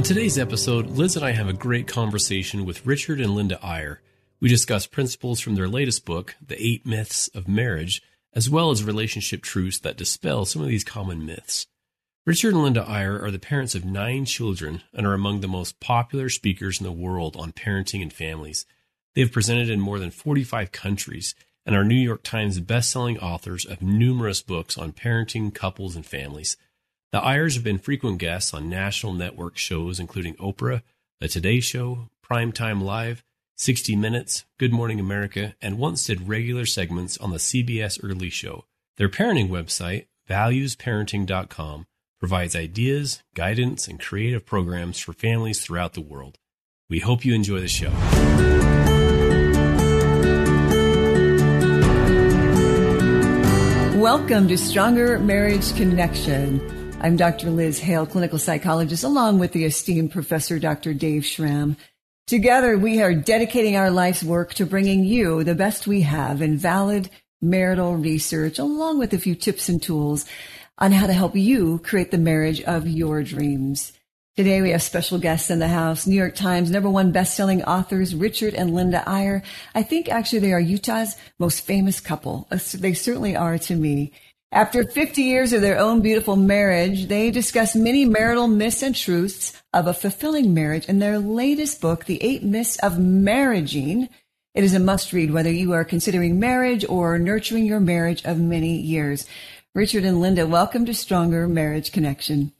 On today's episode, Liz and I have a great conversation with Richard and Linda Eyre. We discuss principles from their latest book, The Eight Myths of Marriage, as well as relationship truths that dispel some of these common myths. Richard and Linda Eyre are the parents of 9 children and are among the most popular speakers in the world on parenting and families. They have presented in more than 45 countries and are New York Times best-selling authors of numerous books on parenting, couples, and families. The Eyres have been frequent guests on national network shows including Oprah, The Today Show, Prime Time Live, 60 Minutes, Good Morning America, and once did regular segments on the CBS Early Show. Their parenting website, valuesparenting.com, provides ideas, guidance, and creative programs for families throughout the world. We hope you enjoy the show. Welcome to Stronger Marriage Connection. I'm Dr. Liz Hale, clinical psychologist, along with the esteemed professor, Dr. Dave Schramm. Together, we are dedicating our life's work to bringing you the best we have in valid marital research, along with a few tips and tools on how to help you create the marriage of your dreams. Today, we have special guests in the house, New York Times #1 bestselling authors, Richard and Linda Eyre. I think actually they are Utah's most famous couple. They certainly are to me. After 50 years of their own beautiful marriage, they discuss many marital myths and truths of a fulfilling marriage in their latest book, The Eight Myths of Marrying. It is a must-read whether you are considering marriage or nurturing your marriage of many years. Richard and Linda, welcome to Stronger Marriage Connection.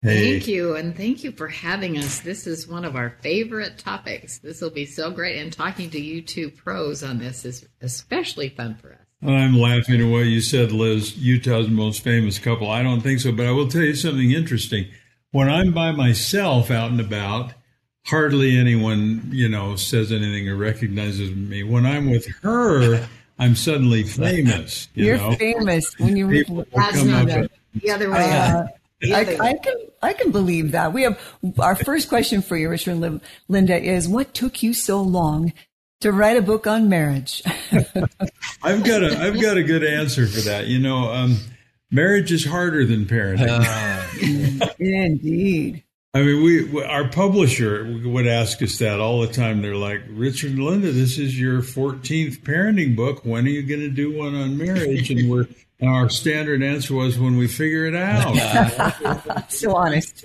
Hey. Thank you, and thank you for having us. This is one of our favorite topics. This will be so great, and talking to you two pros on this is especially fun for us. I'm laughing at what you said, Liz, Utah's most famous couple. I don't think so, but I will tell you something interesting. When I'm by myself out and about, hardly anyone, says anything or recognizes me. When I'm with her, I'm suddenly famous. You're famous when you're with her. The other way. I can believe that. We have our first question for you, Richard and Linda, is what took you so long to write a book on marriage? I've got a good answer for that. Marriage is harder than parenting. Indeed. I mean, our publisher would ask us that all the time. They're like, Richard and Linda, this is your 14th parenting book. When are you going to do one on marriage? And our standard answer was when we figure it out. So honest.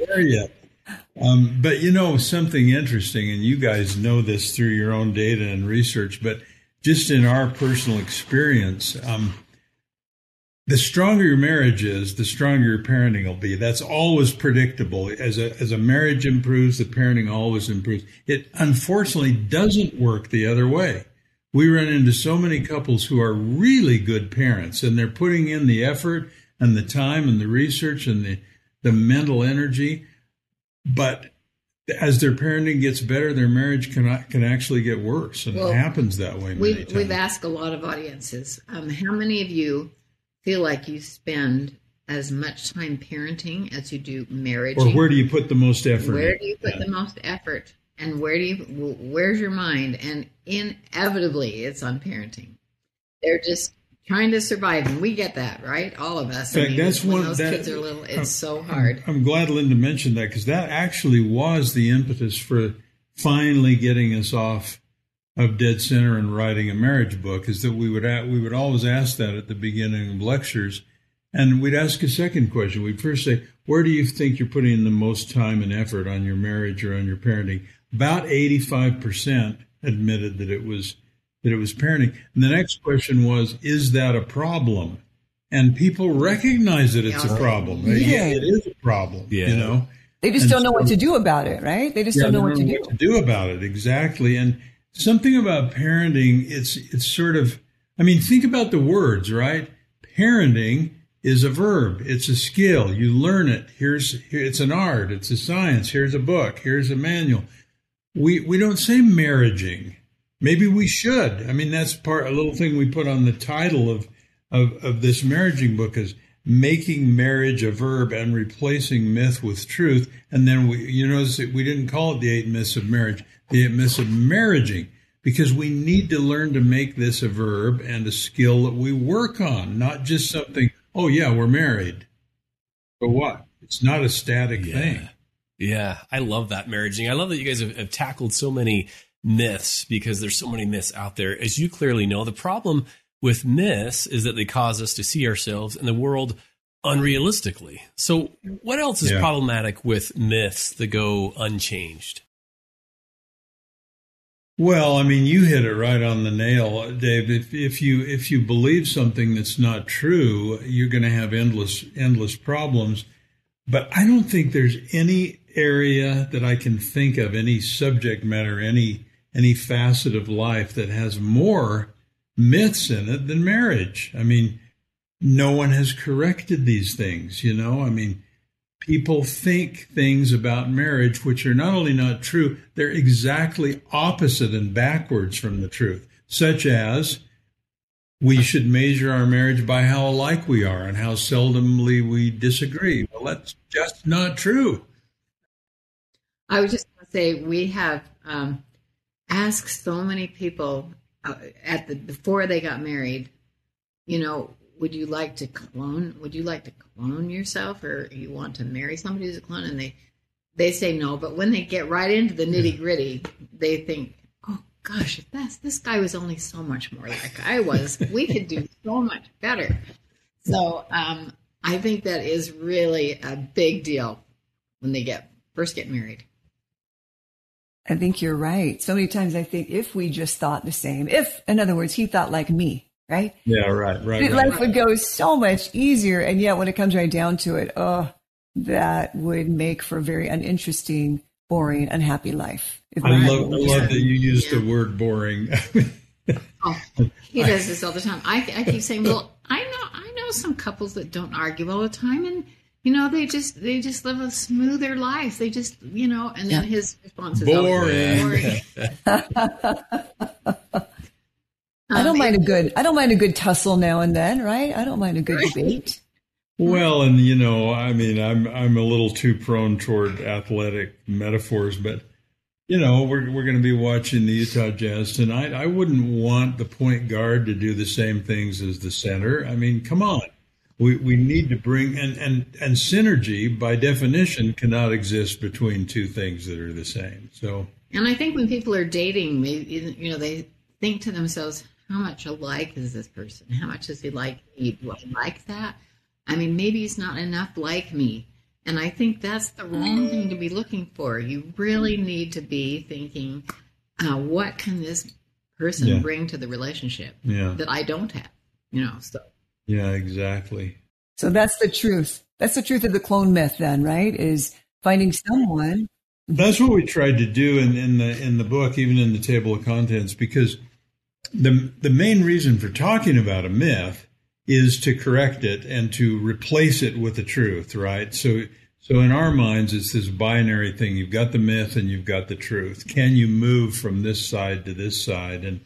But something interesting, and you guys know this through your own data and research, but just in our personal experience, the stronger your marriage is, the stronger your parenting will be. That's always predictable. As a marriage improves, the parenting always improves. It unfortunately doesn't work the other way. We run into so many couples who are really good parents, and they're putting in the effort and the time and the research and the mental energy. But as their parenting gets better, their marriage can actually get worse. And it happens that way. We've asked a lot of audiences, how many of you feel like you spend as much time parenting as you do marriage? Or where do you put the most effort? Where do you put the most effort? And where's your mind? And inevitably, it's on parenting. They're just trying to survive, and we get that, right? All of us. In fact, kids are little, it's so hard. I'm glad Linda mentioned that, because that actually was the impetus for finally getting us off of dead center and writing a marriage book, is that we would always ask that at the beginning of lectures, and we'd ask a second question. We'd first say, where do you think you're putting the most time and effort on your marriage or on your parenting? About 85% admitted that it was parenting. And the next question was, is that a problem? And people recognize that it's a problem. Right? Yeah. It is a problem, They just don't know what to do about it, right? They just don't know what to do. What to do about it, exactly. And something about parenting, it's sort of, think about the words, right? Parenting is a verb. It's a skill. You learn it. It's an art. It's a science. Here's a book. Here's a manual. We don't say marrying. Maybe we should. That's a little thing we put on the title of this marrying book, is making marriage a verb and replacing myth with truth. And then we didn't call it the 8 myths of marriage, the 8 myths of marrying, because we need to learn to make this a verb and a skill that we work on, not just something, we're married. But what? It's not a static thing. Yeah, I love that marriage thing. I love that you guys have tackled so many myths, because there's so many myths out there. As you clearly know, the problem with myths is that they cause us to see ourselves and the world unrealistically. So what else is problematic with myths that go unchanged? Well, I mean, you hit it right on the nail, Dave. If you believe something that's not true, you're going to have endless problems. But I don't think there's any area that I can think of, any subject matter, any facet of life that has more myths in it than marriage. I mean, no one has corrected these things, you know? I mean, people think things about marriage which are not only not true, they're exactly opposite and backwards from the truth, such as we should measure our marriage by how alike we are and how seldomly we disagree. Well, that's just not true. I was just going to say, we have asked so many people before they got married, you know, would you like to clone yourself, or you want to marry somebody who's a clone? And they say no, but when they get right into the nitty gritty, they think, oh gosh, if this guy was only so much more like I was, we could do so much better. So I think that is really a big deal when they first get married. I think you're right. So many times I think, if we just thought the same, in other words, he thought like me. Right? Yeah, right. Life would go so much easier. And yet when it comes right down to it, that would make for a very uninteresting, boring, unhappy life. I love that you used the word boring. He does this all the time. I keep saying, well, I know some couples that don't argue all the time, and you know, they just live a smoother life. They just, you know, and then his response is boring. I don't mind a good tussle now and then, right? I don't mind a good debate. Well, and you know, I mean, I'm a little too prone toward athletic metaphors, but you know, we're going to be watching the Utah Jazz tonight. I wouldn't want the point guard to do the same things as the center. I mean, come on. We need to bring and synergy by definition cannot exist between two things that are the same. So, and I think when people are dating, maybe, you know, they think to themselves, how much alike is this person? How much does he like me? Do I like that? I mean, maybe he's not enough like me. And I think that's the wrong thing to be looking for. You really need to be thinking, what can this person bring to the relationship that I don't have? You know, so. Yeah, exactly. So that's the truth. That's the truth of the clone myth then, right? Is finding someone. That's what we tried to do in the book, even in the table of contents, because the main reason for talking about a myth is to correct it and to replace it with the truth, right? So in our minds, it's this binary thing. You've got the myth and you've got the truth. Can you move from this side to this side? And,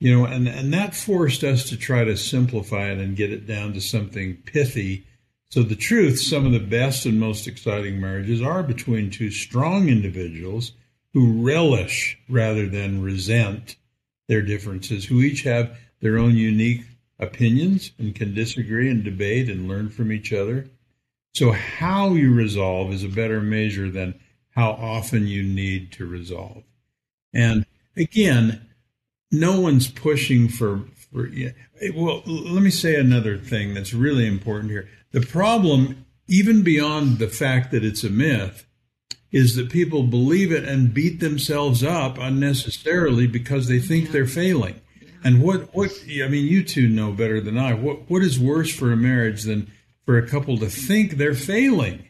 you know, and that forced us to try to simplify it and get it down to something pithy. So the truth, some of the best and most exciting marriages are between two strong individuals who relish rather than resent their differences, who each have their own unique opinions and can disagree and debate and learn from each other. So how you resolve is a better measure than how often you need to resolve. And again, no one's pushing for well, let me say another thing that's really important here. The problem, even beyond the fact that it's a myth, is that people believe it and beat themselves up unnecessarily because they think they're failing. And what I mean, you two know better than I. What is worse for a marriage than for a couple to think they're failing?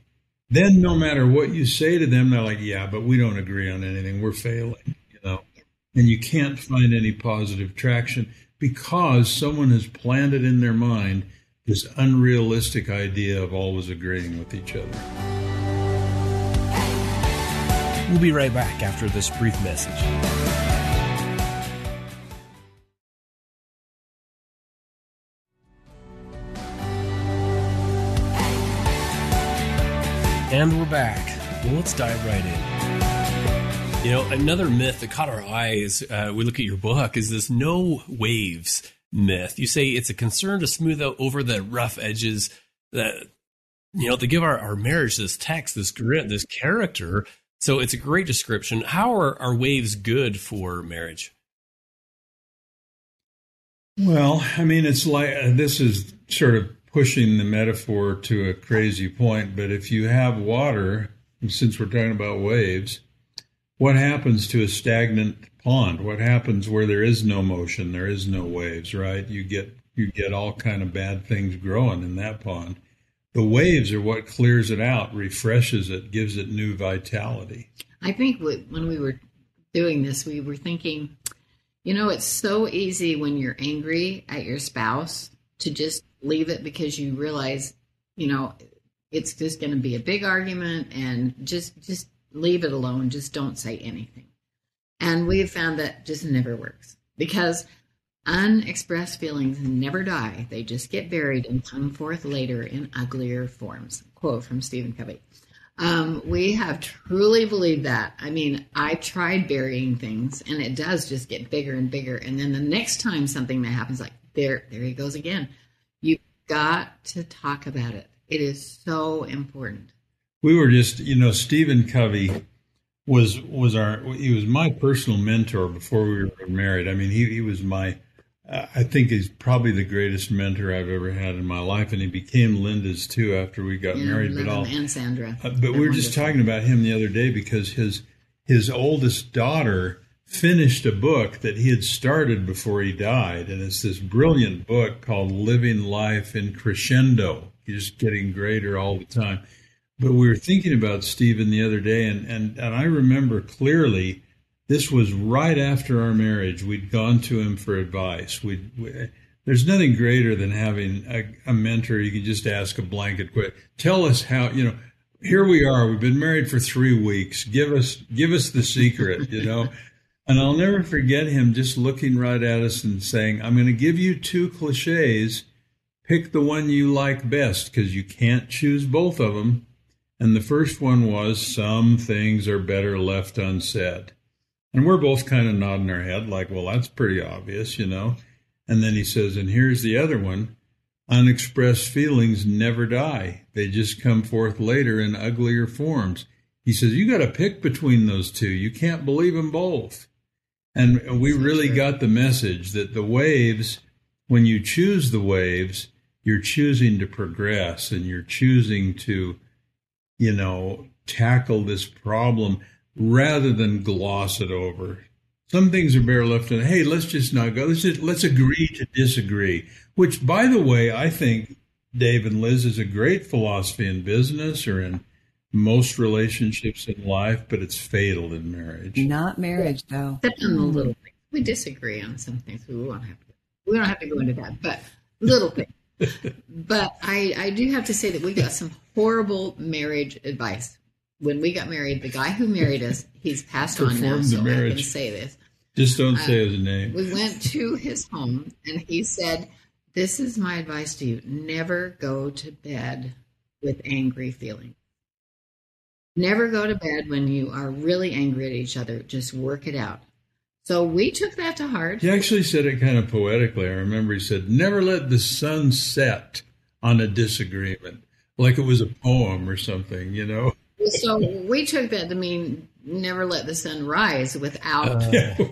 Then no matter what you say to them, they're like, yeah, but we don't agree on anything. We're failing, you know. And you can't find any positive traction because someone has planted in their mind this unrealistic idea of always agreeing with each other. We'll be right back after this brief message. And we're back. Well, let's dive right in. You know, another myth that caught our eyes we look at your book is this no waves myth. You say it's a concern to smooth out over the rough edges that you know, to give our marriage this text, this grit, this character. So it's a great description. How are waves good for marriage? Well, I mean, it's like this is sort of pushing the metaphor to a crazy point. But if you have water, and since we're talking about waves, what happens to a stagnant pond? What happens where there is no motion? There is no waves, right? You get all kind of bad things growing in that pond. The waves are what clears it out, refreshes it, gives it new vitality. I think when we were doing this, we were thinking, you know, it's so easy when you're angry at your spouse to just leave it because you realize, you know, it's just going to be a big argument and just leave it alone. Just don't say anything. And we have found that just never works because unexpressed feelings never die. They just get buried and come forth later in uglier forms. Quote from Stephen Covey. We have truly believed that. I mean, I tried burying things, and it does just get bigger and bigger. And then the next time something that happens, like, there he goes again. You've got to talk about it. It is so important. We were just, you know, Stephen Covey was my personal mentor before we were married. I mean, he was my, I think he's probably the greatest mentor I've ever had in my life, and he became Linda's too after we got married. Linda and Sandra. But we were wonderful. Just talking about him the other day because his oldest daughter finished a book that he had started before he died, and it's this brilliant book called Living Life in Crescendo. You're just getting greater all the time. But we were thinking about Stephen the other day, and I remember clearly. This was right after our marriage. We'd gone to him for advice. There's nothing greater than having a mentor. You can just ask a blanket question. Tell us how, you know, here we are. We've been married for 3 weeks. Give us the secret, you know. And I'll never forget him just looking right at us and saying, I'm going to give you 2 cliches. Pick the one you like best because you can't choose both of them. And the first one was, some things are better left unsaid. And we're both kind of nodding our head like, well, that's pretty obvious, you know. And then he says, and here's the other one. Unexpressed feelings never die. They just come forth later in uglier forms. He says, you got to pick between those two. You can't believe them both. And we really got the message that the waves, when you choose the waves, you're choosing to progress and you're choosing to, you know, tackle this problem rather than gloss it over. Some things are bare left and, hey, let's just not go. Let's agree to disagree, which, by the way, I think, Dave and Liz, is a great philosophy in business or in most relationships in life, but it's fatal in marriage. Not marriage, though. Except on the little things. We disagree on some things. We don't have to go into that, but little things. But I do have to say that we got some horrible marriage advice. When we got married, the guy who married us, he's passed on now, so I can say this. Just don't say his name. We went to his home, and he said, this is my advice to you. Never go to bed with angry feelings. Never go to bed when you are really angry at each other. Just work it out. So we took that to heart. He actually said it kind of poetically. I remember he said, never let the sun set on a disagreement, like it was a poem or something, you know? So we took that to mean never let the sun rise without,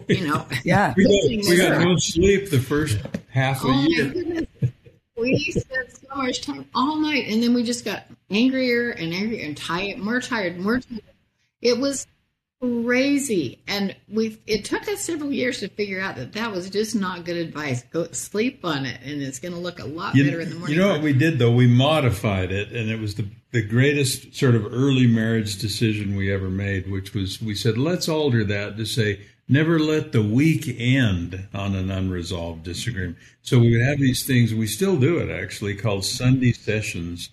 you know. Yeah. We got no sleep the first half a year. My goodness. We spent so much time all night, and then we just got angrier and tired. It was crazy. And it took us several years to figure out that was just not good advice. Go sleep on it, and it's going to look a lot better in the morning. You know what we did, though? We modified it, and it was the greatest sort of early marriage decision we ever made, which was we said, let's alter that to say, never let the week end on an unresolved disagreement. So we would have these things, and we still do it actually, called Sunday sessions,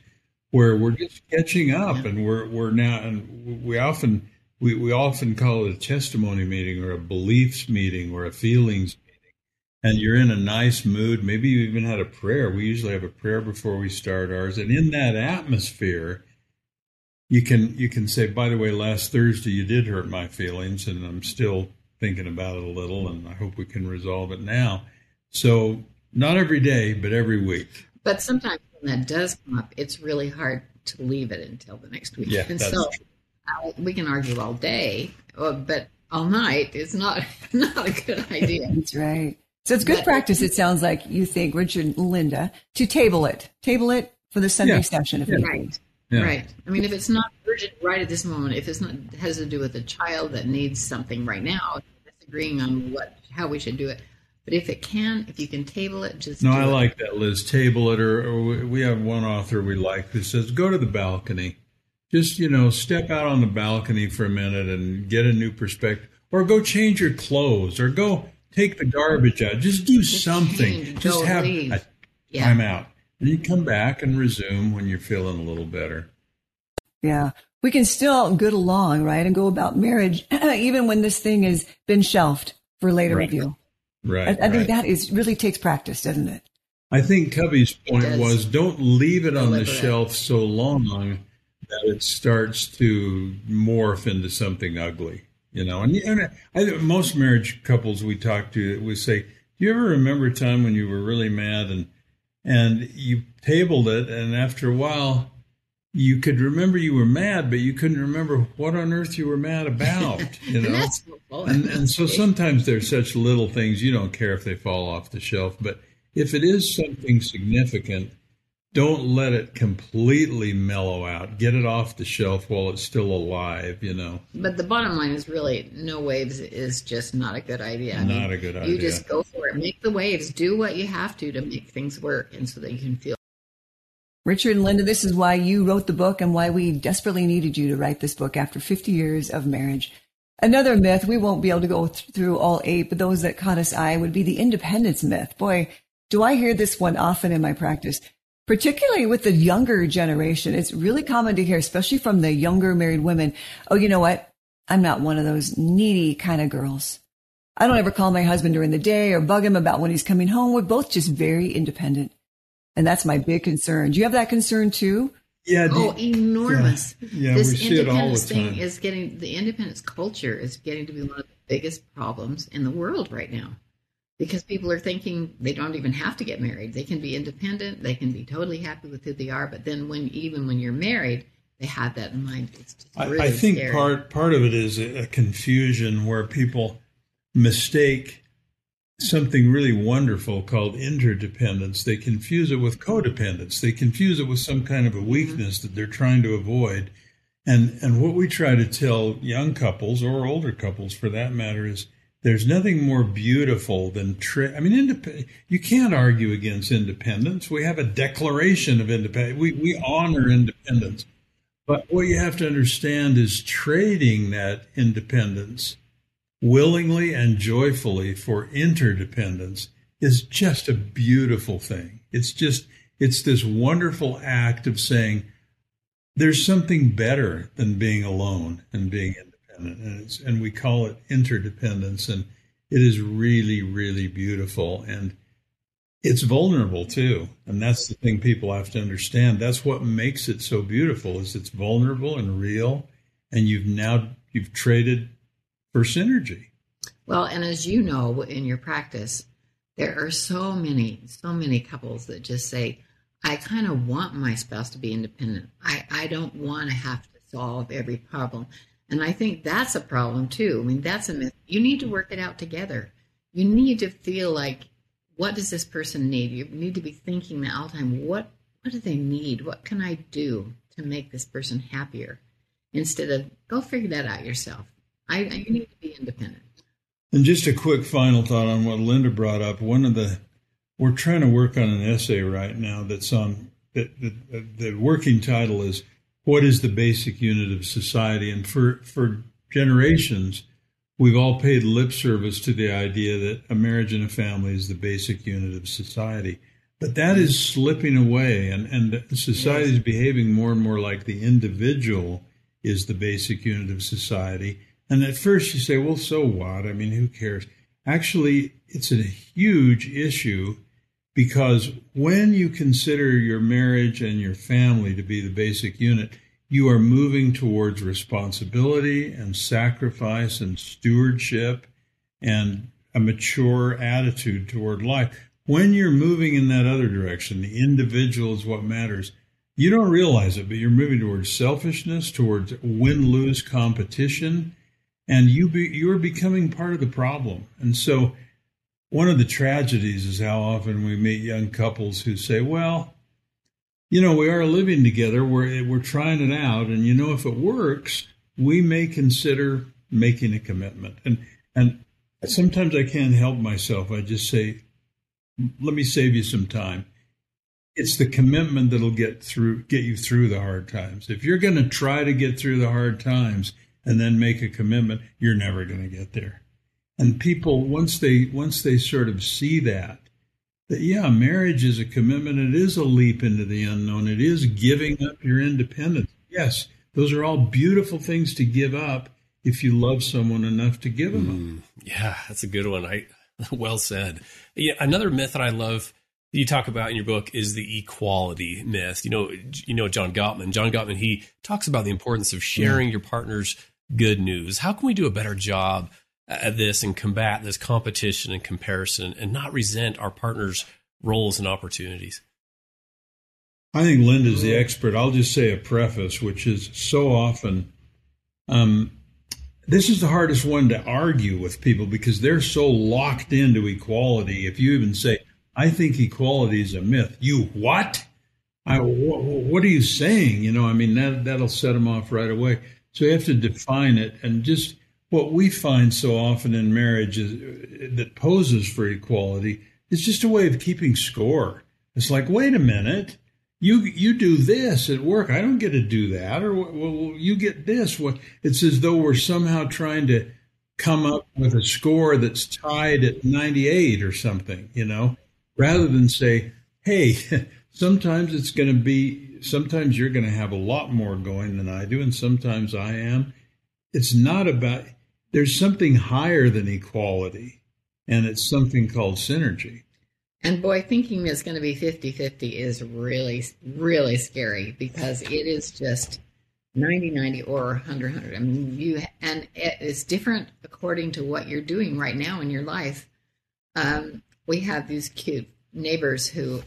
where we're just catching up, and we often call it a testimony meeting or a beliefs meeting or a feelings meeting. And you're in a nice mood. Maybe you even had a prayer. We usually have a prayer before we start ours. And in that atmosphere, you can say, by the way, last Thursday you did hurt my feelings, and I'm still thinking about it a little, and I hope we can resolve it now. So not every day, but every week. But sometimes when that does come up, it's really hard to leave it until the next weekend. Yeah, so we can argue all day, but all night is not a good idea. That's right. So it's good practice, it sounds like, you think, Richard and Linda, to table it. Table it for the Sunday session. Right. I mean, if it's not urgent right at this moment, if it's not has to do with a child that needs something right now, disagreeing on how we should do it. But if you can table it, just do it. I like that, Liz. Table it, or we have one author we like who says, go to the balcony. Just, step out on the balcony for a minute and get a new perspective. Or go change your clothes, or go take the garbage out. Just do something. Just have a time out. And you come back and resume when you're feeling a little better. Yeah. We can still get along, right, and go about marriage, even when this thing has been shelved for later review. Right. I think that really takes practice, doesn't it? I think Covey's point was, don't leave it on the shelf so long that it starts to morph into something ugly. And most marriage couples we talk to would say, do you ever remember a time when you were really mad and you tabled it, and after a while you could remember you were mad, but you couldn't remember what on earth you were mad about, and so sometimes there's such little things you don't care if they fall off the shelf, but if it is something significant, don't let it completely mellow out. Get it off the shelf while it's still alive, But the bottom line is really no waves is just not a good idea. Not a good idea. You just go for it. Make the waves. Do what you have to make things work and so that you can feel. Richard and Linda, this is why you wrote the book and why we desperately needed you to write this book after 50 years of marriage. Another myth, we won't be able to go through all 8, but those that caught us eye would be the independence myth. Boy, do I hear this one often in my practice. Particularly with the younger generation, it's really common to hear, especially from the younger married women, oh, you know what? I'm not one of those needy kind of girls. I don't ever call my husband during the day or bug him about when he's coming home. We're both just very independent. And that's my big concern. Do you have that concern too? Yeah. Enormous. Yeah, we see it all the time. The independence culture is getting to be one of the biggest problems in the world right now. Because people are thinking they don't even have to get married. They can be independent. They can be totally happy with who they are. But then even when you're married, they have that in mind. It's just really I think scary. Part of it is a confusion where people mistake something really wonderful called interdependence. They confuse it with codependence. They confuse it with some kind of a weakness that they're trying to avoid. And what we try to tell young couples or older couples, for that matter, is, there's nothing more beautiful than you can't argue against independence. We have a declaration of independence. We honor independence. But what you have to understand is trading that independence willingly and joyfully for interdependence is just a beautiful thing. It's this wonderful act of saying there's something better than being alone and being independent. And we call it interdependence, and it is really, really beautiful, and it's vulnerable too. And that's the thing people have to understand. That's what makes it so beautiful, is it's vulnerable and real, and you've traded for synergy. Well, and as you know, in your practice, there are so many couples that just say, I kind of want my spouse to be independent. I don't want to have to solve every problem. And I think that's a problem, too. I mean, that's a myth. You need to work it out together. You need to feel like, what does this person need? You need to be thinking that all the time, what do they need? What can I do to make this person happier? Instead of, go figure that out yourself. You need to be independent. And just a quick final thought on what Linda brought up. We're trying to work on an essay right now that's on, the working title is, what is the basic unit of society? And for generations, we've all paid lip service to the idea that a marriage and a family is the basic unit of society. But that is slipping away, and society is behaving more and more like the individual is the basic unit of society. And at first you say, well, so what? I mean, who cares? Actually, it's a huge issue. Because when you consider your marriage and your family to be the basic unit, you are moving towards responsibility and sacrifice and stewardship and a mature attitude toward life. When you're moving in that other direction, the individual is what matters, You don't realize it, but you're moving towards selfishness, towards win-lose competition, and you're becoming part of the problem. And so one of the tragedies is how often we meet young couples who say, well, you know, we are living together, we're trying it out, and, you know, if it works, we may consider making a commitment. And sometimes I can't help myself. I just say, let me save you some time. It's the commitment that'll get you through the hard times. If you're going to try to get through the hard times and then make a commitment, you're never going to get there. And people, once they sort of see that, yeah, marriage is a commitment. It is a leap into the unknown. It is giving up your independence. Yes, those are all beautiful things to give up if you love someone enough to give them up. Yeah, that's a good one. Well said. Yeah, another myth that I love that you talk about in your book is the equality myth. You know John Gottman. John Gottman, he talks about the importance of sharing your partner's good news. How can we do a better job at this and combat this competition and comparison and not resent our partner's roles and opportunities? I think Linda's the expert. I'll just say a preface, which is so often this is the hardest one to argue with people because they're so locked into equality. If you even say, I think equality is a myth, you what? What are you saying? You know, I mean, that'll set them off right away. So you have to define it. And just what we find so often in marriage is, that poses for equality is just a way of keeping score. It's like, wait a minute. You do this at work. I don't get to do that. Or well, you get this. It's as though we're somehow trying to come up with a score that's tied at 98 or something, you know, rather than say, hey, sometimes you're going to have a lot more going than I do. And sometimes I am. It's not about, there's something higher than equality, and it's something called synergy. And boy, thinking it's going to be 50-50 is really, really scary, because it is just 90-90 or 100-100. I mean, and it's different according to what you're doing right now in your life. We have these cute neighbors who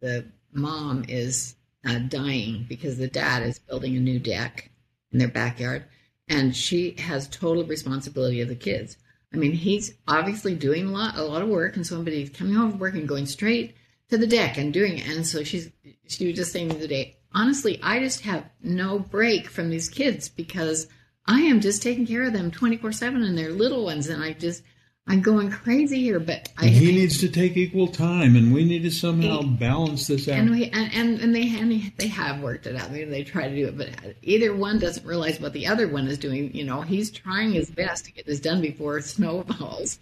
the mom is dying because the dad is building a new deck in their backyard, and she has total responsibility of the kids. I mean, he's obviously doing a lot of work, and somebody's coming home from work and going straight to the deck and doing it. And so she was just saying the other day, honestly, I just have no break from these kids because I am just taking care of them 24/7, and they're little ones, and I'm going crazy here. But he needs to take equal time, and we need to somehow balance this out. And they have worked it out. They try to do it, but either one doesn't realize what the other one is doing. You know, he's trying his best to get this done before it snowballs,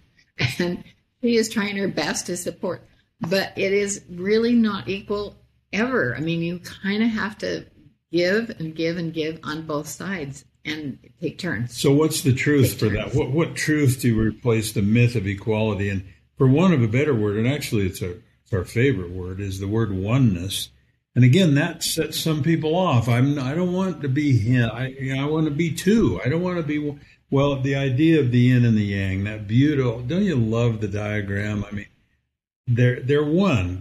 and she is trying her best to support. But it is really not equal ever. I mean, you kind of have to give and give and give on both sides and take turns. So what's the truth for that? What truth do you replace the myth of equality? And for want of a better word, and actually it's our favorite word, is the word oneness. And again, that sets some people off. I don't want to be him. I want to be two. I don't want to be, well, the idea of the yin and the yang, that beautiful, don't you love the diagram? I mean, they're one,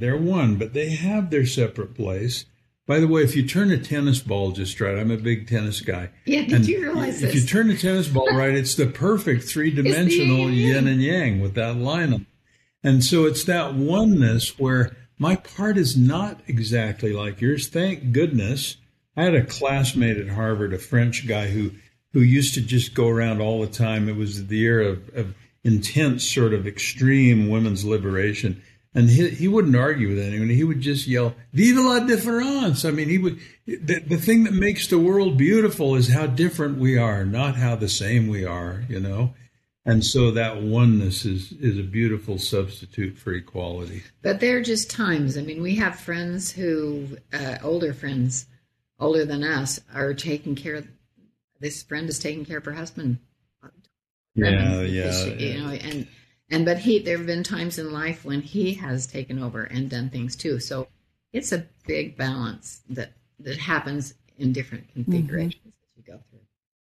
but they have their separate place. By the way, if you turn a tennis ball just right, I'm a big tennis guy. Yeah, did you realize this? If you turn a tennis ball right, it's the perfect three-dimensional yin and yang with that line on. And so it's that oneness where my part is not exactly like yours. Thank goodness. I had a classmate at Harvard, a French guy who used to just go around all the time. It was the era of intense sort of extreme women's liberation. And he wouldn't argue with anyone. He would just yell, "Vive la différence!" I mean, he would. The thing that makes the world beautiful is how different we are, not how the same we are, you know. And so that oneness is a beautiful substitute for equality. But there are just times. I mean, we have friends who, older friends, older than us, are taking care of, this friend is taking care of her husband. You know, but there have been times in life when he has taken over and done things too. So it's a big balance that happens in different configurations as you go through.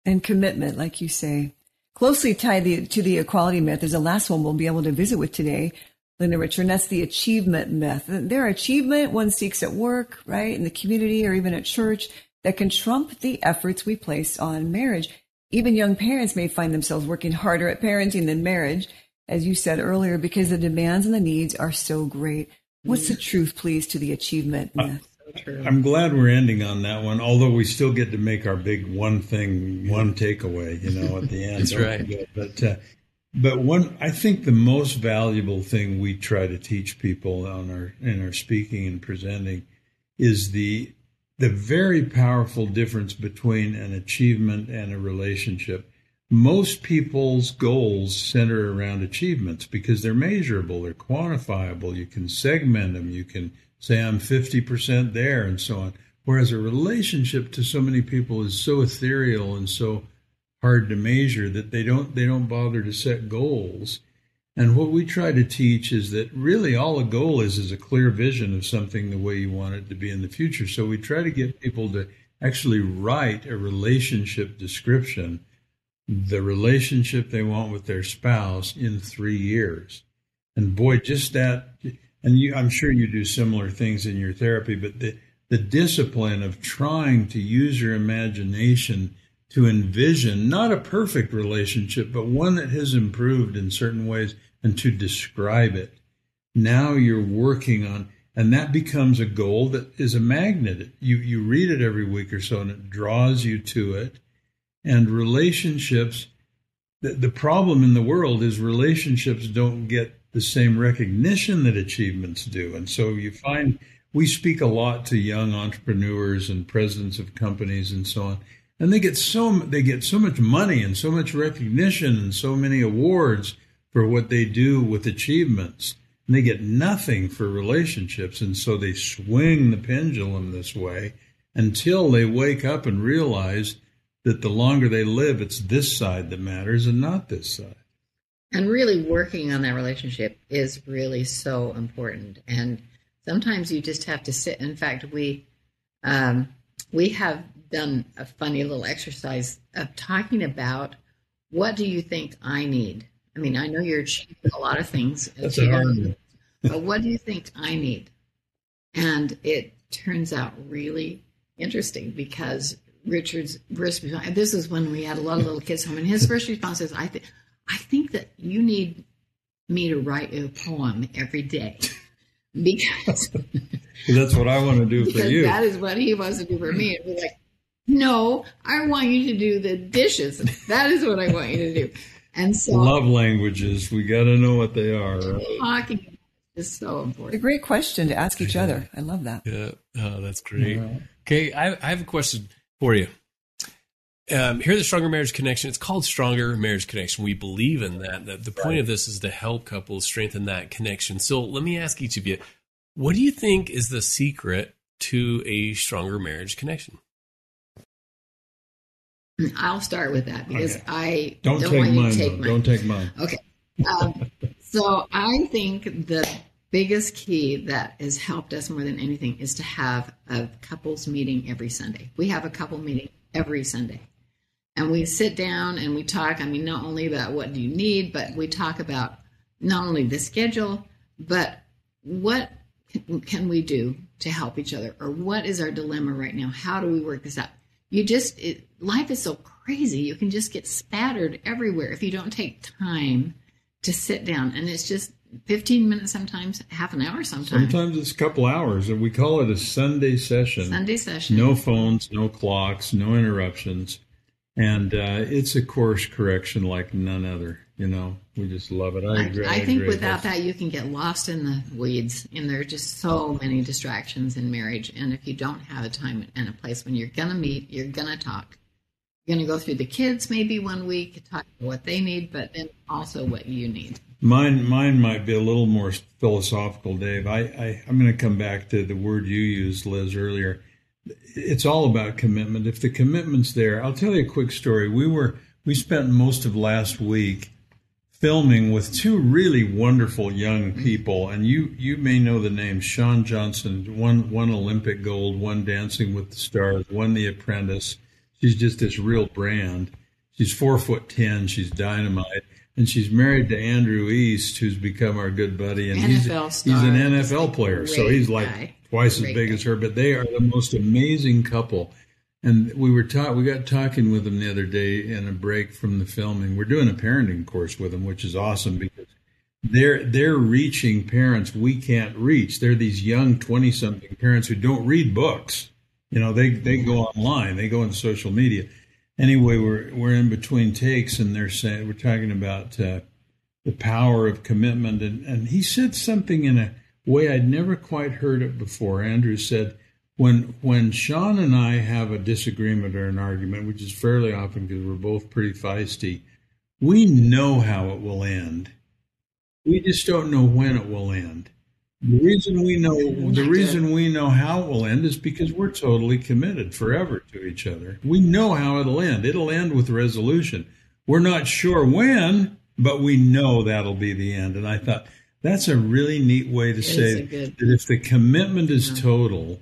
And commitment, like you say, closely tied to the equality myth is the last one we'll be able to visit with today. Linda Richard, and that's the achievement myth. Their achievement one seeks at work, right, in the community or even at church, that can trump the efforts we place on marriage. Even young parents may find themselves working harder at parenting than marriage, as you said earlier, because the demands and the needs are so great. What's the truth, please, to the achievement myth? I'm glad we're ending on that one, although we still get to make our big one thing, one takeaway, you know, at the end. That's right. But one, I think the most valuable thing we try to teach people on our in our speaking and presenting is the very powerful difference between an achievement and a relationship. Most people's goals center around achievements because they're measurable, they're quantifiable. You can segment them. You can say I'm 50% there and so on. Whereas a relationship to so many people is so ethereal and so hard to measure that they don't bother to set goals. And what we try to teach is that really all a goal is a clear vision of something the way you want it to be in the future. So we try to get people to actually write a relationship description, the relationship they want with their spouse in 3 years. And boy, just that, and you, I'm sure you do similar things in your therapy, but the discipline of trying to use your imagination to envision not a perfect relationship, but one that has improved in certain ways, and to describe it. Now you're working on, and that becomes a goal that is a magnet. You read it every week or so, and it draws you to it. And relationships, the problem in the world is relationships don't get the same recognition that achievements do. And so you find, we speak a lot to young entrepreneurs and presidents of companies and so on, and they get so much money and so much recognition and so many awards for what they do with achievements. And they get nothing for relationships. And so they swing the pendulum this way until they wake up and realize that the longer they live, it's this side that matters and not this side. And really working on that relationship is really so important. And sometimes you just have to sit. In fact, we have done a funny little exercise of talking about what do you think I need? I mean, I know you're achieving a lot of things, that's hard. But what do you think I need? And it turns out really interesting because Richard's first response, and this is when we had a lot of little kids home, and his first response is, I think that you need me to write a poem every day. Because that's what I want to do for you. That is what he wants to do for me. And we're like, no, I want you to do the dishes. That is what I want you to do. And so, love languages. We got to know what they are. Right? Talking is so important. It's a great question to ask each other. I love that. Yeah, oh, that's great. Right. Okay, I have a question for you. Here at the Stronger Marriage Connection, it's called Stronger Marriage Connection. We believe in that. The point of this is to help couples strengthen that connection. So let me ask each of you, what do you think is the secret to a stronger marriage connection? I'll start with that because okay. I don't want you to take mine. Don't take mine. Okay. So I think the biggest key that has helped us more than anything is to have a couples meeting every Sunday. We have a couple meeting every Sunday. And we sit down and we talk, I mean, not only about what do you need, but we talk about not only the schedule, but what can we do to help each other? Or what is our dilemma right now? How do we work this out? Life is so crazy. You can just get spattered everywhere if you don't take time to sit down. And it's just 15 minutes sometimes, half an hour sometimes. Sometimes it's a couple hours, and we call it a Sunday session. Sunday session. No phones, no clocks, no interruptions. And it's a course correction like none other, you know. We just love it. I agree. Without that, you can get lost in the weeds, and there are just so many distractions in marriage. And if you don't have a time and a place when you're going to meet, you're going to talk. You're going to go through the kids maybe one week, talk about what they need, but then also what you need. Mine might be a little more philosophical, Dave. I'm going to come back to the word you used, Liz, earlier. It's all about commitment. If the commitment's there, I'll tell you a quick story. We spent most of last week filming with two really wonderful young people, and you may know the name Sean Johnson, one Olympic gold, one Dancing with the Stars, one The Apprentice. She's just this real brand. She's 4'10", she's dynamite. And she's married to Andrew East, who's become our good buddy. And he's an NFL player, so he's like twice as big as her. But they are the most amazing couple. And we got talking with them the other day in a break from the filming. We're doing a parenting course with them, which is awesome because they're reaching parents we can't reach. They're these young 20-something parents who don't read books. You know, they go online, they go on social media. Anyway, we're in between takes, and they're saying we're talking about the power of commitment, and he said something in a way I'd never quite heard it before. Andrew said, When Sean and I have a disagreement or an argument, which is fairly often because we're both pretty feisty, we know how it will end. We just don't know when it will end. The reason we know how it will end is because we're totally committed forever to each other. We know how it'll end. It'll end with resolution. We're not sure when, but we know that'll be the end. And I thought that's a really neat way to say that if the commitment is total,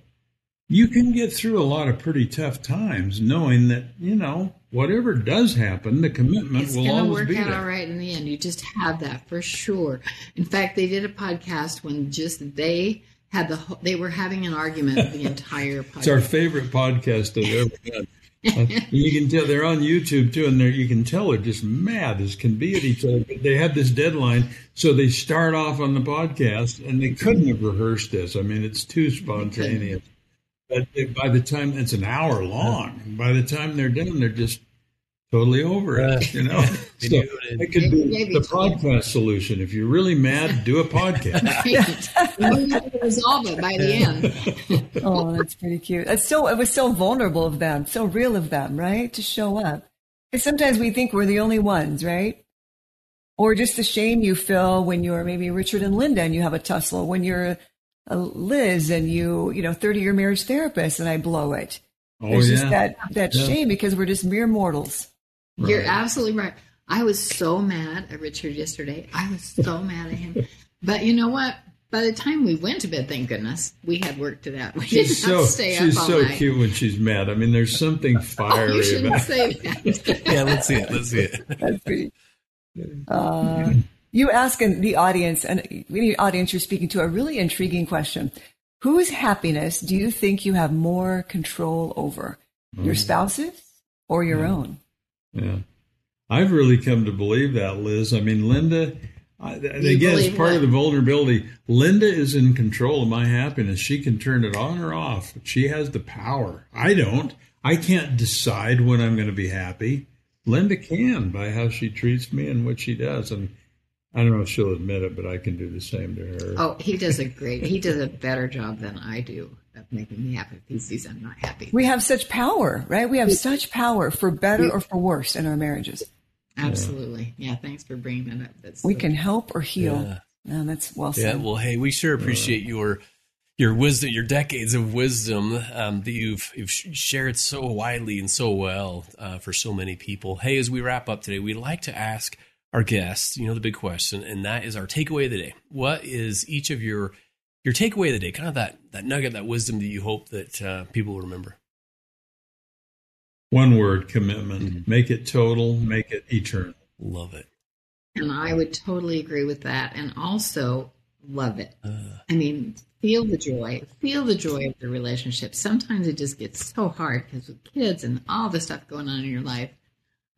you can get through a lot of pretty tough times knowing that, you know, whatever does happen, the commitment will always be there. It's going to work out all right in the end. You just have that for sure. In fact, they did a podcast when just they were having an argument the entire podcast. It's our favorite podcast I've ever done. You can tell they're on YouTube too, and you can tell they're just mad as can be at each other. But they had this deadline, so they start off on the podcast, and they couldn't have rehearsed this. I mean, it's too spontaneous. But by the time it's an hour long, by the time they're done, they're just totally over it. You know, so it could be the podcast solution. If you're really mad, do a podcast. Resolve it by the end. Oh, that's pretty cute. It was so vulnerable of them, so real of them, right? To show up. Because sometimes we think we're the only ones, right? Or just the shame you feel when you're maybe Richard and Linda and you have a tussle, when you're Liz and you 30-year marriage therapist, and I blow it. There's just that shame because we're just mere mortals. Right. You're absolutely right. I was so mad at Richard yesterday. I was so mad at him. But you know what? By the time we went to bed, thank goodness, we had work to that. We she's did not so, stay she's up all so night. Cute when she's mad. I mean, there's something fiery you shouldn't about say that. Yeah, let's see it. That's pretty. You ask the audience, and the audience you're speaking to, a really intriguing question. Whose happiness do you think you have more control over? Your spouse's or your own? Yeah. I've really come to believe that, Liz. I mean, Linda, again, it's part of the vulnerability. Linda is in control of my happiness. She can turn it on or off. She has the power. I don't. I can't decide when I'm going to be happy. Linda can by how she treats me and what she does. And I don't know if she'll admit it, but I can do the same to her. Oh, he does a better job than I do of making me happy. He sees I'm not happy. We have such power, right? We have such power for better or for worse in our marriages. Absolutely. Yeah, thanks for bringing that up. We can help or heal. Yeah, that's well said. Yeah, well, hey, we sure appreciate your wisdom, your decades of wisdom that you've shared so widely and so well for so many people. Hey, as we wrap up today, we'd like to ask our guests, the big question, and that is our takeaway of the day. What is each of your takeaway of the day, kind of that nugget, that wisdom that you hope that people will remember? One word, commitment. Mm-hmm. Make it total, make it eternal. Love it. And I would totally agree with that. And also love it. Feel the joy of the relationship. Sometimes it just gets so hard because with kids and all the stuff going on in your life,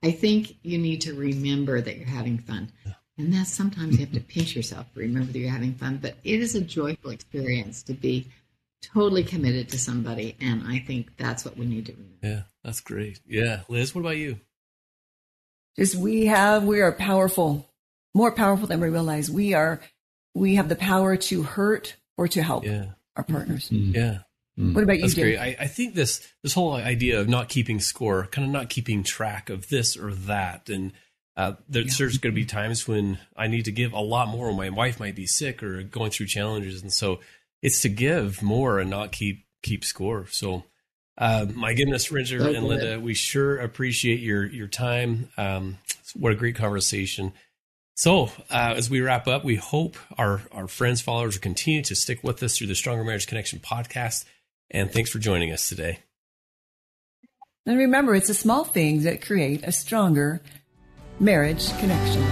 I think you need to remember that you're having fun. And that's sometimes you have to pinch yourself, remember that you're having fun. But it is a joyful experience to be totally committed to somebody. And I think that's what we need to remember. Yeah, that's great. Yeah. Liz, what about you? Just we are powerful, more powerful than we realize. We have the power to hurt or to help our partners. Mm-hmm. Yeah. What about you, Dave? Great. I think this whole idea of not keeping score, kind of not keeping track of this or that, and there's going to be times when I need to give a lot more, or my wife might be sick or going through challenges, and so it's to give more and not keep score. So, my goodness, Richard and Linda, we sure appreciate your time. What a great conversation. So as we wrap up, we hope our friends, followers will continue to stick with us through the Stronger Marriage Connection podcast. And thanks for joining us today. And remember, it's the small things that create a stronger marriage connection.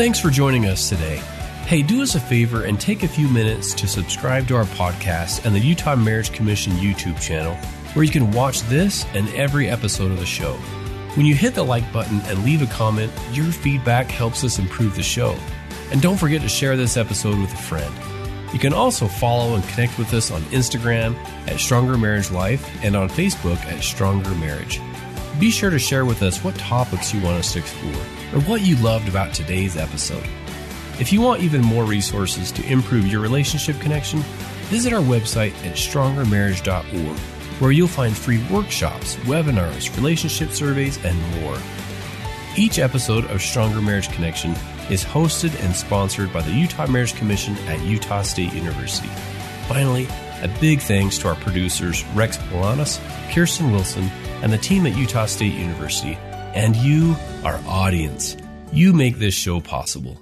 Thanks for joining us today. Hey, do us a favor and take a few minutes to subscribe to our podcast and the Utah Marriage Commission YouTube channel, where you can watch this and every episode of the show. When you hit the like button and leave a comment, your feedback helps us improve the show. And don't forget to share this episode with a friend. You can also follow and connect with us on Instagram at Stronger Marriage Life and on Facebook at Stronger Marriage. Be sure to share with us what topics you want us to explore or what you loved about today's episode. If you want even more resources to improve your relationship connection, visit our website at StrongerMarriage.org, where you'll find free workshops, webinars, relationship surveys, and more. Each episode of Stronger Marriage Connection is hosted and sponsored by the Utah Marriage Commission at Utah State University. Finally, a big thanks to our producers Rex Polanis, Kirsten Wilson, and the team at Utah State University, and you, our audience. You make this show possible.